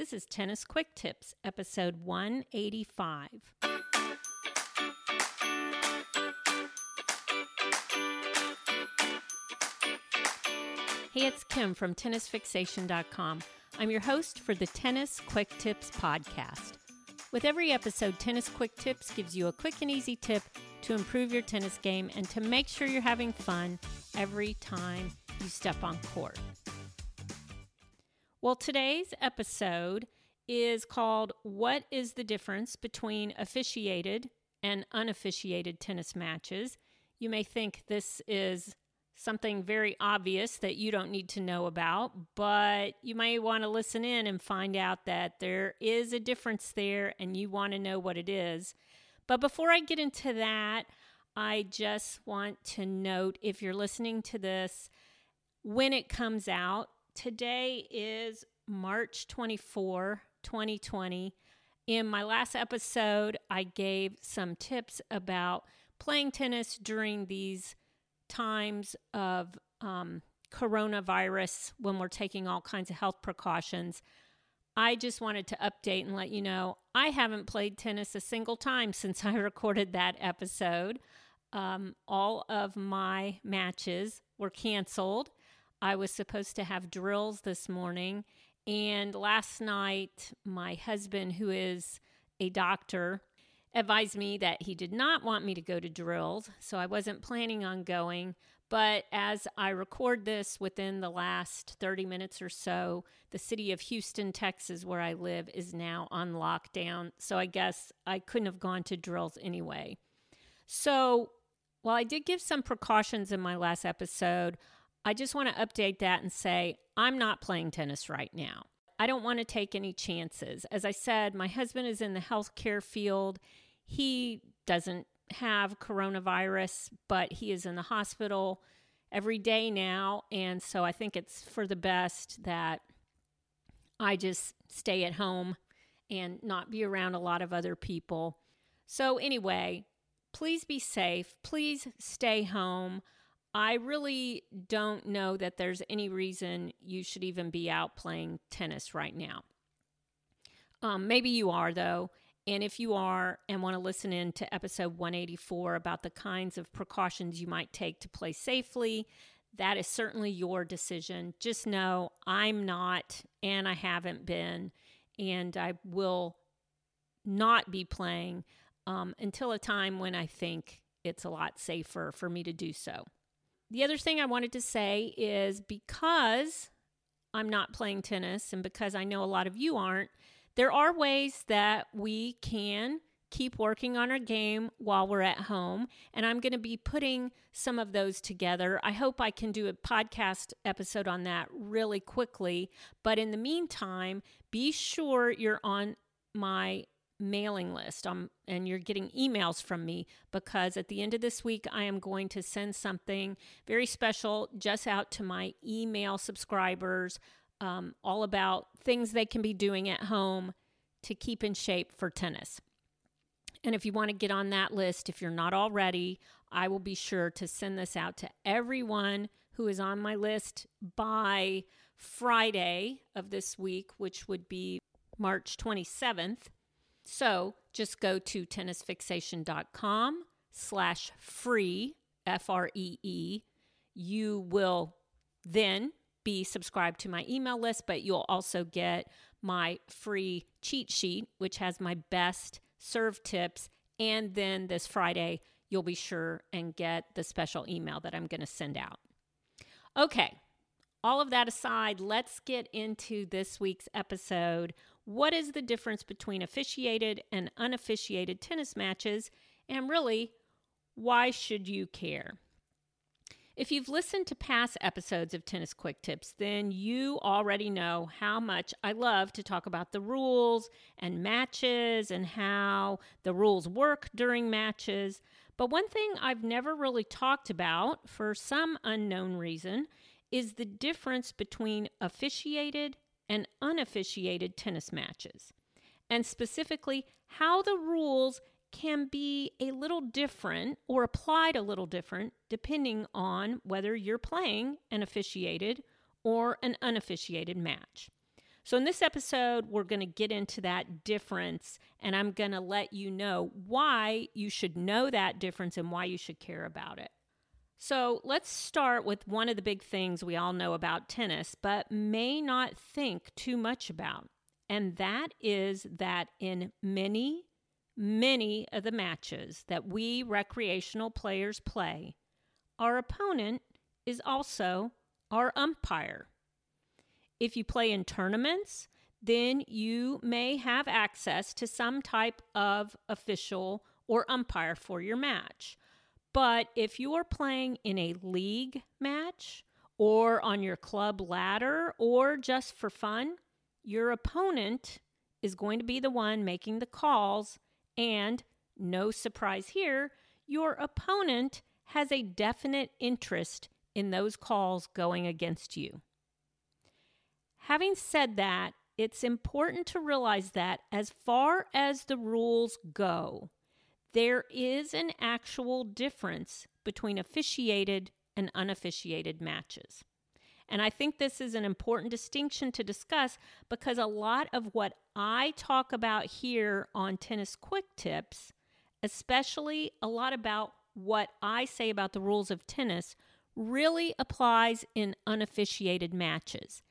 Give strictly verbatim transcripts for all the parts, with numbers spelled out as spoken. This is Tennis Quick Tips, episode one eighty-five. Hey, it's Kim from Tennis Fixation dot com. I'm your host for the Tennis Quick Tips podcast. With every episode, Tennis Quick Tips gives you a quick and easy tip to improve your tennis game and to make sure you're having fun every time you step on court. Well, today's episode is called What is the Difference Between Officiated and Unofficiated Tennis Matches? You may think this is something very obvious that you don't need to know about, but you may want to listen in and find out that there is a difference there and you want to know what it is. But before I get into that, I just want to note, if you're listening to this when it comes out, today is March twenty-fourth, twenty twenty. In my last episode, I gave some tips about playing tennis during these times of um, coronavirus, when we're taking all kinds of health precautions. I just wanted to update and let you know I haven't played tennis a single time since I recorded that episode. Um, all of my matches were canceled. I was supposed to have drills this morning, and last night my husband, who is a doctor, advised me that he did not want me to go to drills, so I wasn't planning on going. But as I record this, within the last thirty minutes or so, the city of Houston, Texas, where I live, is now on lockdown, so I guess I couldn't have gone to drills anyway. So while I did give some precautions in my last episode, I just want to update that and say, I'm not playing tennis right now. I don't want to take any chances. As I said, my husband is in the healthcare field. He doesn't have coronavirus, but he is in the hospital every day now. And so I think it's for the best that I just stay at home and not be around a lot of other people. So anyway, please be safe. Please stay home. I really don't know that there's any reason you should even be out playing tennis right now. Um, maybe you are, though. And if you are and want to listen in to episode one eighty-four about the kinds of precautions you might take to play safely, that is certainly your decision. Just know I'm not, and I haven't been, and I will not be playing um, until a time when I think it's a lot safer for me to do so. The other thing I wanted to say is, because I'm not playing tennis and because I know a lot of you aren't, there are ways that we can keep working on our game while we're at home, and I'm going to be putting some of those together. I hope I can do a podcast episode on that really quickly, but in the meantime, be sure you're on my mailing list um, and you're getting emails from me, because at the end of this week, I am going to send something very special just out to my email subscribers, um, all about things they can be doing at home to keep in shape for tennis. And if you want to get on that list, if you're not already, I will be sure to send this out to everyone who is on my list by Friday of this week, which would be March twenty-seventh. So just go to tennisfixation.com slash free, F R E E. You will then be subscribed to my email list, but you'll also get my free cheat sheet, which has my best serve tips. And then this Friday, you'll be sure and get the special email that I'm going to send out. Okay, all of that aside, let's get into this week's episode. What is the difference between officiated and unofficiated tennis matches? And really, why should you care? If you've listened to past episodes of Tennis Quick Tips, then you already know how much I love to talk about the rules and matches and how the rules work during matches. But one thing I've never really talked about, for some unknown reason, is the difference between officiated and unofficiated tennis matches, and specifically how the rules can be a little different or applied a little different depending on whether you're playing an officiated or an unofficiated match. So in this episode, we're going to get into that difference, and I'm going to let you know why you should know that difference and why you should care about it. So let's start with one of the big things we all know about tennis, but may not think too much about, and that is that in many, many of the matches that we recreational players play, our opponent is also our umpire. If you play in tournaments, then you may have access to some type of official or umpire for your match. But if you are playing in a league match or on your club ladder or just for fun, your opponent is going to be the one making the calls. And no surprise here, your opponent has a definite interest in those calls going against you. Having said that, it's important to realize that as far as the rules go, there is an actual difference between officiated and unofficiated matches. And I think this is an important distinction to discuss because a lot of what I talk about here on Tennis Quick Tips, especially a lot about what I say about the rules of tennis, really applies in unofficiated matches.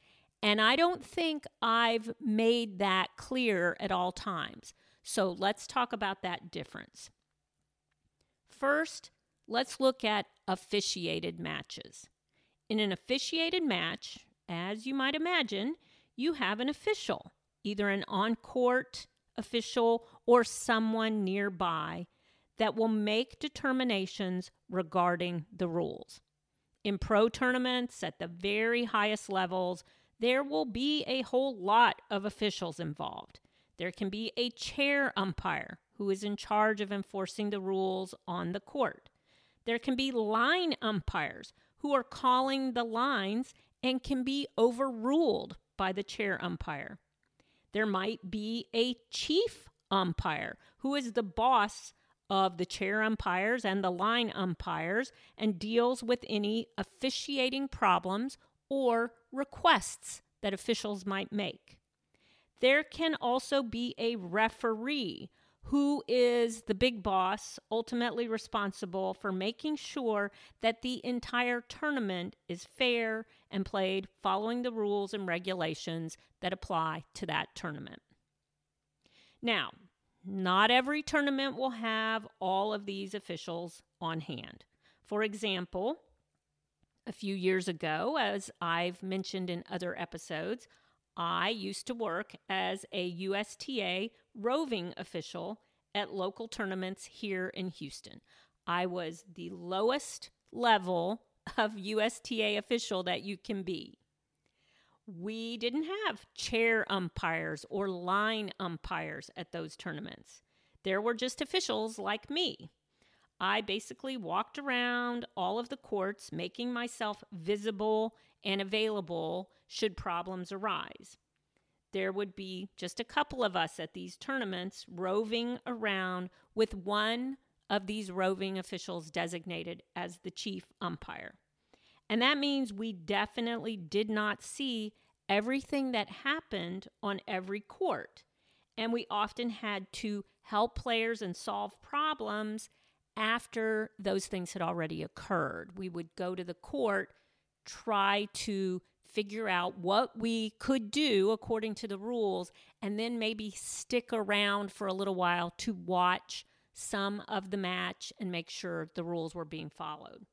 And I don't think I've made that clear at all times. So let's talk about that difference. First, let's look at officiated matches. In an officiated match, as you might imagine, you have an official, either an on-court official or someone nearby that will make determinations regarding the rules. In pro tournaments at the very highest levels, there will be a whole lot of officials involved. There can be a chair umpire who is in charge of enforcing the rules on the court. There can be line umpires who are calling the lines and can be overruled by the chair umpire. There might be a chief umpire who is the boss of the chair umpires and the line umpires and deals with any officiating problems or requests that officials might make. There can also be a referee who is the big boss, ultimately responsible for making sure that the entire tournament is fair and played following the rules and regulations that apply to that tournament. Now, not every tournament will have all of these officials on hand. For example, a few years ago, as I've mentioned in other episodes, I used to work as a U S T A roving official at local tournaments here in Houston. I was the lowest level of U S T A official that you can be. We didn't have chair umpires or line umpires at those tournaments. There were just officials like me. I basically walked around all of the courts, making myself visible and available should problems arise. There would be just a couple of us at these tournaments roving around with one of these roving officials designated as the chief umpire. And that means we definitely did not see everything that happened on every court. And we often had to help players and solve problems after those things had already occurred. We would go to the court, try to figure out what we could do according to the rules, and then maybe stick around for a little while to watch some of the match and make sure the rules were being followed.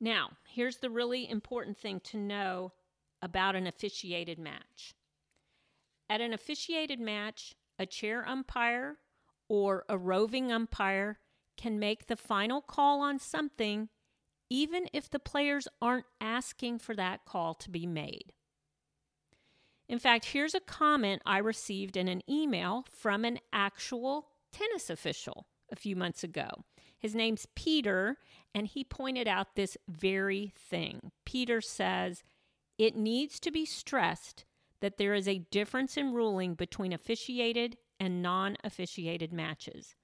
Now, here's the really important thing to know about an officiated match. At an officiated match, a chair umpire or a roving umpire can make the final call on something even if the players aren't asking for that call to be made. In fact, here's a comment I received in an email from an actual tennis official a few months ago. His name's Peter, and he pointed out this very thing. Peter says, "It needs to be stressed that there is a difference in ruling between officiated and non-officiated matches.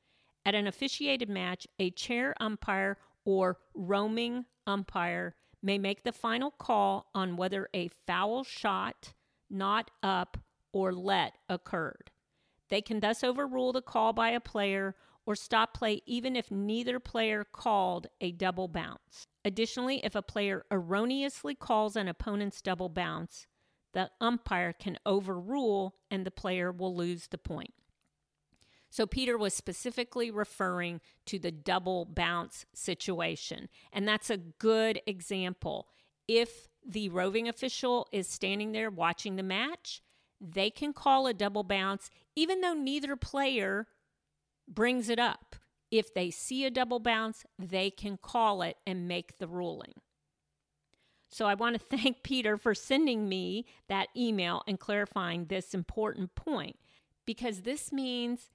At an officiated match, a chair umpire or roaming umpire may make the final call on whether a foul shot not up, or let occurred. They can thus overrule the call by a player or stop play even if neither player called a double bounce. Additionally, if a player erroneously calls an opponent's double bounce, the umpire can overrule and the player will lose the point. So Peter was specifically referring to the double bounce situation, and that's a good example. If the roving official is standing there watching the match, they can call a double bounce even though neither player brings it up. If they see a double bounce, they can call it and make the ruling. So I want to thank Peter for sending me that email and clarifying this important point, because this means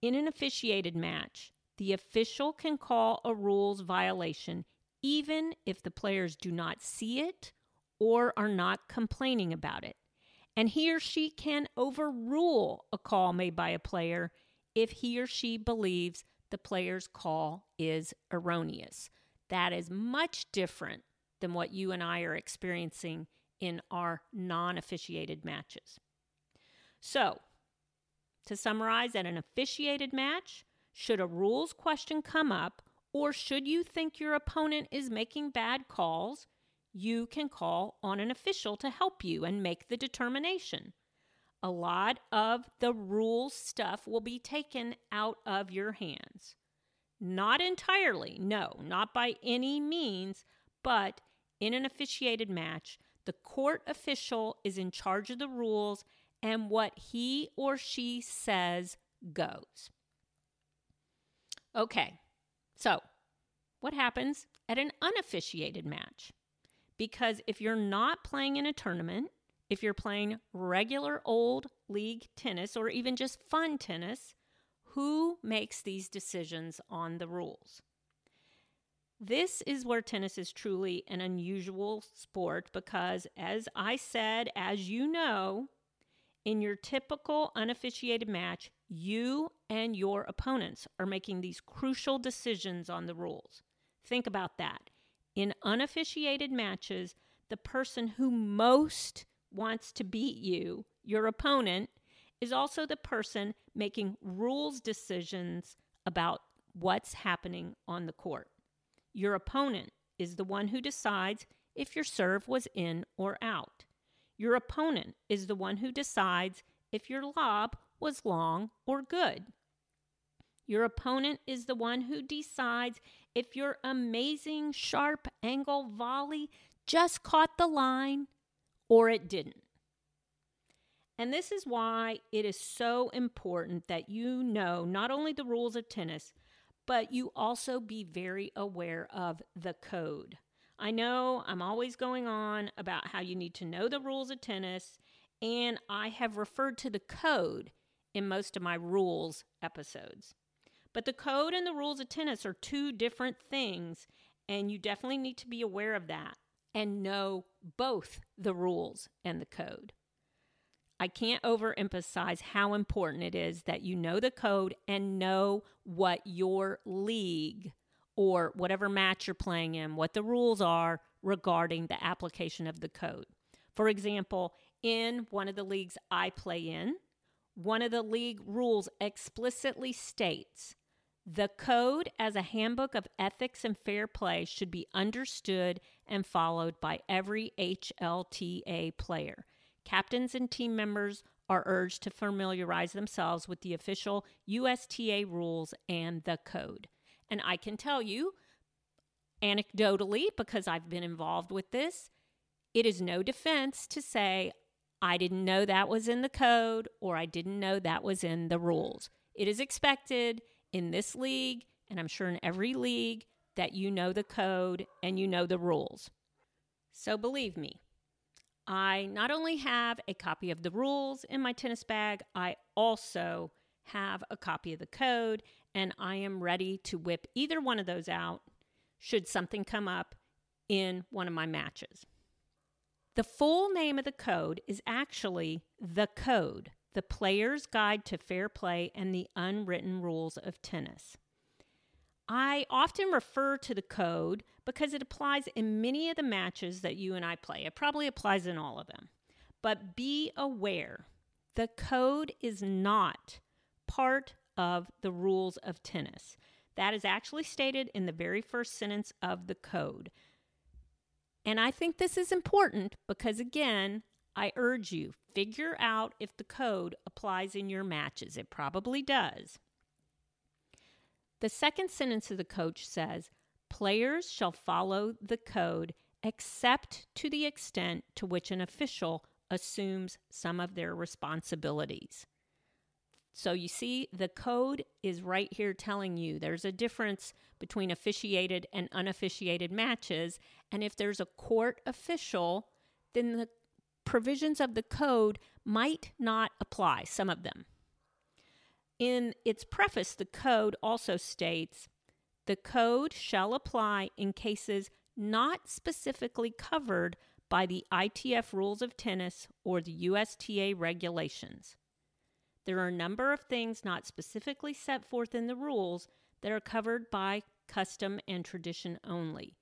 in an officiated match, the official can call a rules violation even if the players do not see it or are not complaining about it. And he or she can overrule a call made by a player if he or she believes the player's call is erroneous. That is much different than what you and I are experiencing in our non-officiated matches. So, to summarize, at an officiated match, should a rules question come up, or should you think your opponent is making bad calls, you can call on an official to help you and make the determination. A lot of the rules stuff will be taken out of your hands. Not entirely, no, not by any means, but in an officiated match, the court official is in charge of the rules, and what he or she says goes. Okay, so what happens at an unofficiated match? Because if you're not playing in a tournament, if you're playing regular old league tennis or even just fun tennis, who makes these decisions on the rules? This is where tennis is truly an unusual sport because, as I said, as you know, in your typical unofficiated match, you and your opponents are making these crucial decisions on the rules. Think about that. In unofficiated matches, the person who most wants to beat you, your opponent, is also the person making rules decisions about what's happening on the court. Your opponent is the one who decides if your serve was in or out. Your opponent is the one who decides if your lob was long or good. Your opponent is the one who decides if your amazing sharp angle volley just caught the line or it didn't. And this is why it is so important that you know not only the rules of tennis, but you also be very aware of the code. I know I'm always going on about how you need to know the rules of tennis, and I have referred to the code in most of my rules episodes. But the code and the rules of tennis are two different things, and you definitely need to be aware of that and know both the rules and the code. I can't overemphasize how important it is that you know the code and know what your league or whatever match you're playing in, what the rules are regarding the application of the code. For example, in one of the leagues I play in, one of the league rules explicitly states, the code as a handbook of ethics and fair play should be understood and followed by every H L T A player. Captains and team members are urged to familiarize themselves with the official U S T A rules and the code. And I can tell you, anecdotally, because I've been involved with this, it is no defense to say, I didn't know that was in the code, or I didn't know that was in the rules. It is expected in this league, and I'm sure in every league, that you know the code and you know the rules. So believe me, I not only have a copy of the rules in my tennis bag, I also have a copy of the code, and I am ready to whip either one of those out should something come up in one of my matches. The full name of the code is actually The Code, The Player's Guide to Fair Play and the Unwritten Rules of Tennis. I often refer to the code because it applies in many of the matches that you and I play. It probably applies in all of them. But be aware, the code is not part of the rules of tennis. That is actually stated in the very first sentence of the code. And I think this is important because, again, I urge you, figure out if the code applies in your matches. It probably does. The second sentence of the code says, players shall follow the code except to the extent to which an official assumes some of their responsibilities. So you see, the code is right here telling you there's a difference between officiated and unofficiated matches. And if there's a court official, then the provisions of the code might not apply, some of them. In its preface, the code also states, the code shall apply in cases not specifically covered by the I T F rules of tennis or the U S T A regulations. There are a number of things not specifically set forth in the rules that are covered by custom and tradition only.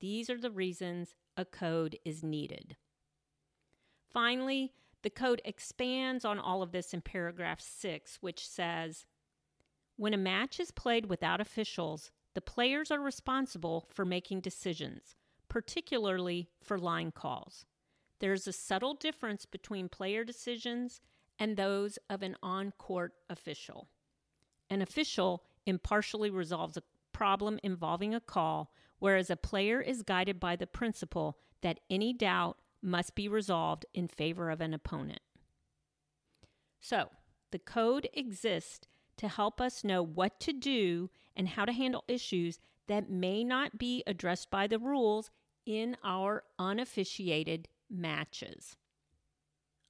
These are the reasons a code is needed. Finally, the code expands on all of this in paragraph six, which says, when a match is played without officials, the players are responsible for making decisions, particularly for line calls. There is a subtle difference between player decisions and those of an on-court official. An official impartially resolves a problem involving a call, whereas a player is guided by the principle that any doubt must be resolved in favor of an opponent. So, the code exists to help us know what to do and how to handle issues that may not be addressed by the rules in our unofficiated matches.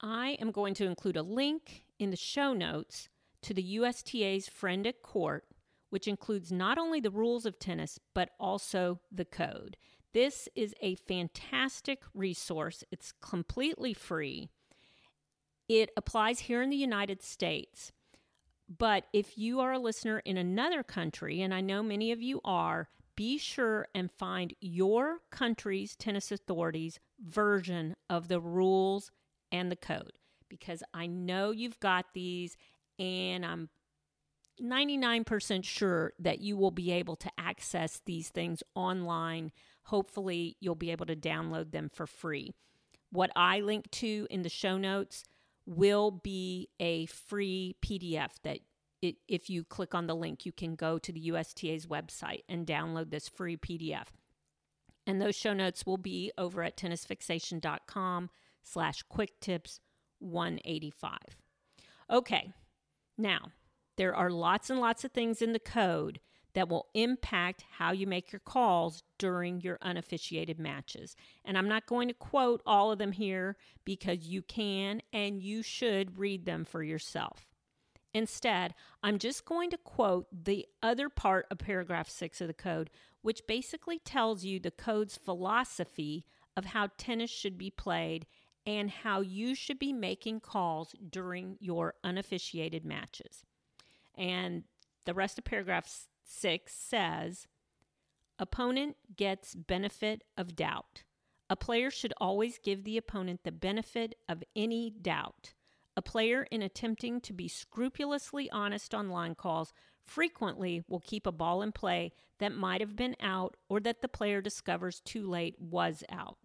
I am going to include a link in the show notes to the U S T A's Friend at Court, which includes not only the rules of tennis, but also the code. This is a fantastic resource. It's completely free. It applies here in the United States. But if you are a listener in another country, and I know many of you are, be sure and find your country's tennis authority's version of the rules and the code, because I know you've got these, and I'm ninety-nine percent sure that you will be able to access these things online. Hopefully, you'll be able to download them for free. What I link to in the show notes will be a free P D F that it, if you click on the link, you can go to the U S T A's website and download this free P D F. And those show notes will be over at tennisfixation.com slash quicktips 185. Okay, now there are lots and lots of things in the code that will impact how you make your calls during your unofficiated matches. And I'm not going to quote all of them here because you can and you should read them for yourself. Instead, I'm just going to quote the other part of paragraph six of the code, which basically tells you the code's philosophy of how tennis should be played and how you should be making calls during your unofficiated matches. And the rest of paragraph six says, opponent gets benefit of doubt. A player should always give the opponent the benefit of any doubt. A player, in attempting to be scrupulously honest on line calls, frequently will keep a ball in play that might have been out or that the player discovers too late was out.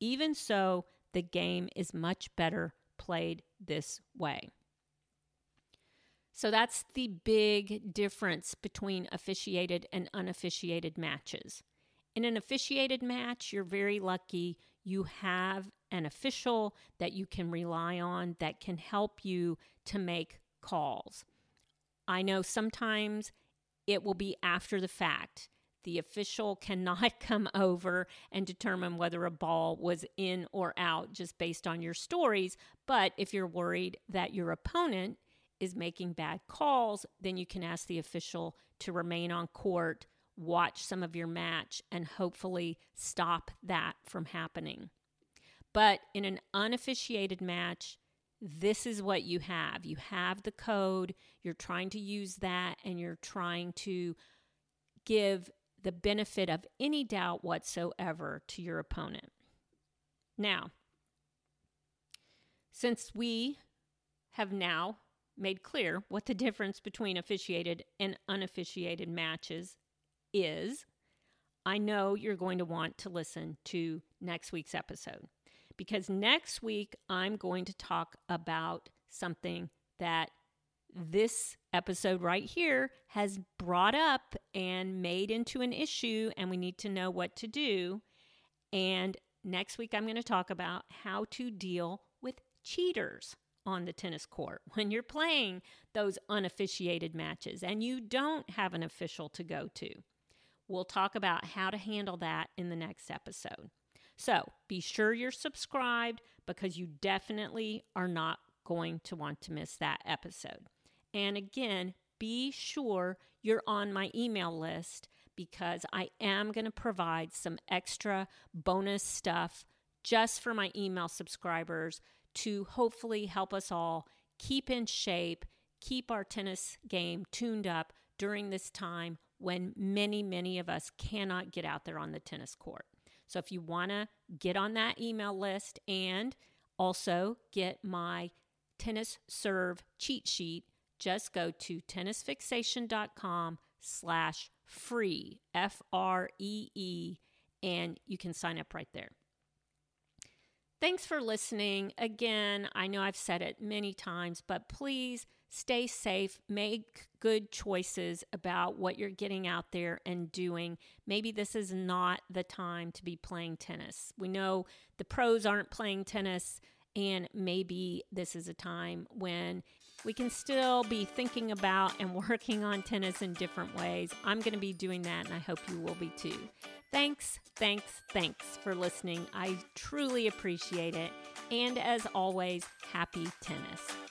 Even so, the game is much better played this way. So that's the big difference between officiated and unofficiated matches. In an officiated match, you're very lucky you have an official that you can rely on that can help you to make calls. I know sometimes it will be after the fact. The official cannot come over and determine whether a ball was in or out just based on your stories. But if you're worried that your opponent is making bad calls, then you can ask the official to remain on court, watch some of your match, and hopefully stop that from happening. But in an unofficiated match, this is what you have. You have the code, you're trying to use that, and you're trying to give the benefit of any doubt whatsoever to your opponent. Now, Since we have now made clear what the difference between officiated and unofficiated matches is, I know you're going to want to listen to next week's episode, because next week I'm going to talk about something that this episode right here has brought up and made into an issue, and we need to know what to do. And next week I'm going to talk about how to deal with cheaters on the tennis court when you're playing those unofficiated matches and you don't have an official to go to. We'll talk about how to handle that in the next episode. So be sure you're subscribed, because you definitely are not going to want to miss that episode. And again, be sure you're on my email list, because I am going to provide some extra bonus stuff just for my email subscribers to hopefully help us all keep in shape, keep our tennis game tuned up during this time when many, many of us cannot get out there on the tennis court. So if you want to get on that email list and also get my tennis serve cheat sheet, just go to tennis fixation dot com slash free, F R E E, and you can sign up right there. Thanks for listening. Again, I know I've said it many times, but please stay safe. Make good choices about what you're getting out there and doing. Maybe this is not the time to be playing tennis. We know the pros aren't playing tennis, and maybe this is a time when we can still be thinking about and working on tennis in different ways. I'm going to be doing that, and I hope you will be too. Thanks, thanks, thanks for listening. I truly appreciate it. And as always, happy tennis.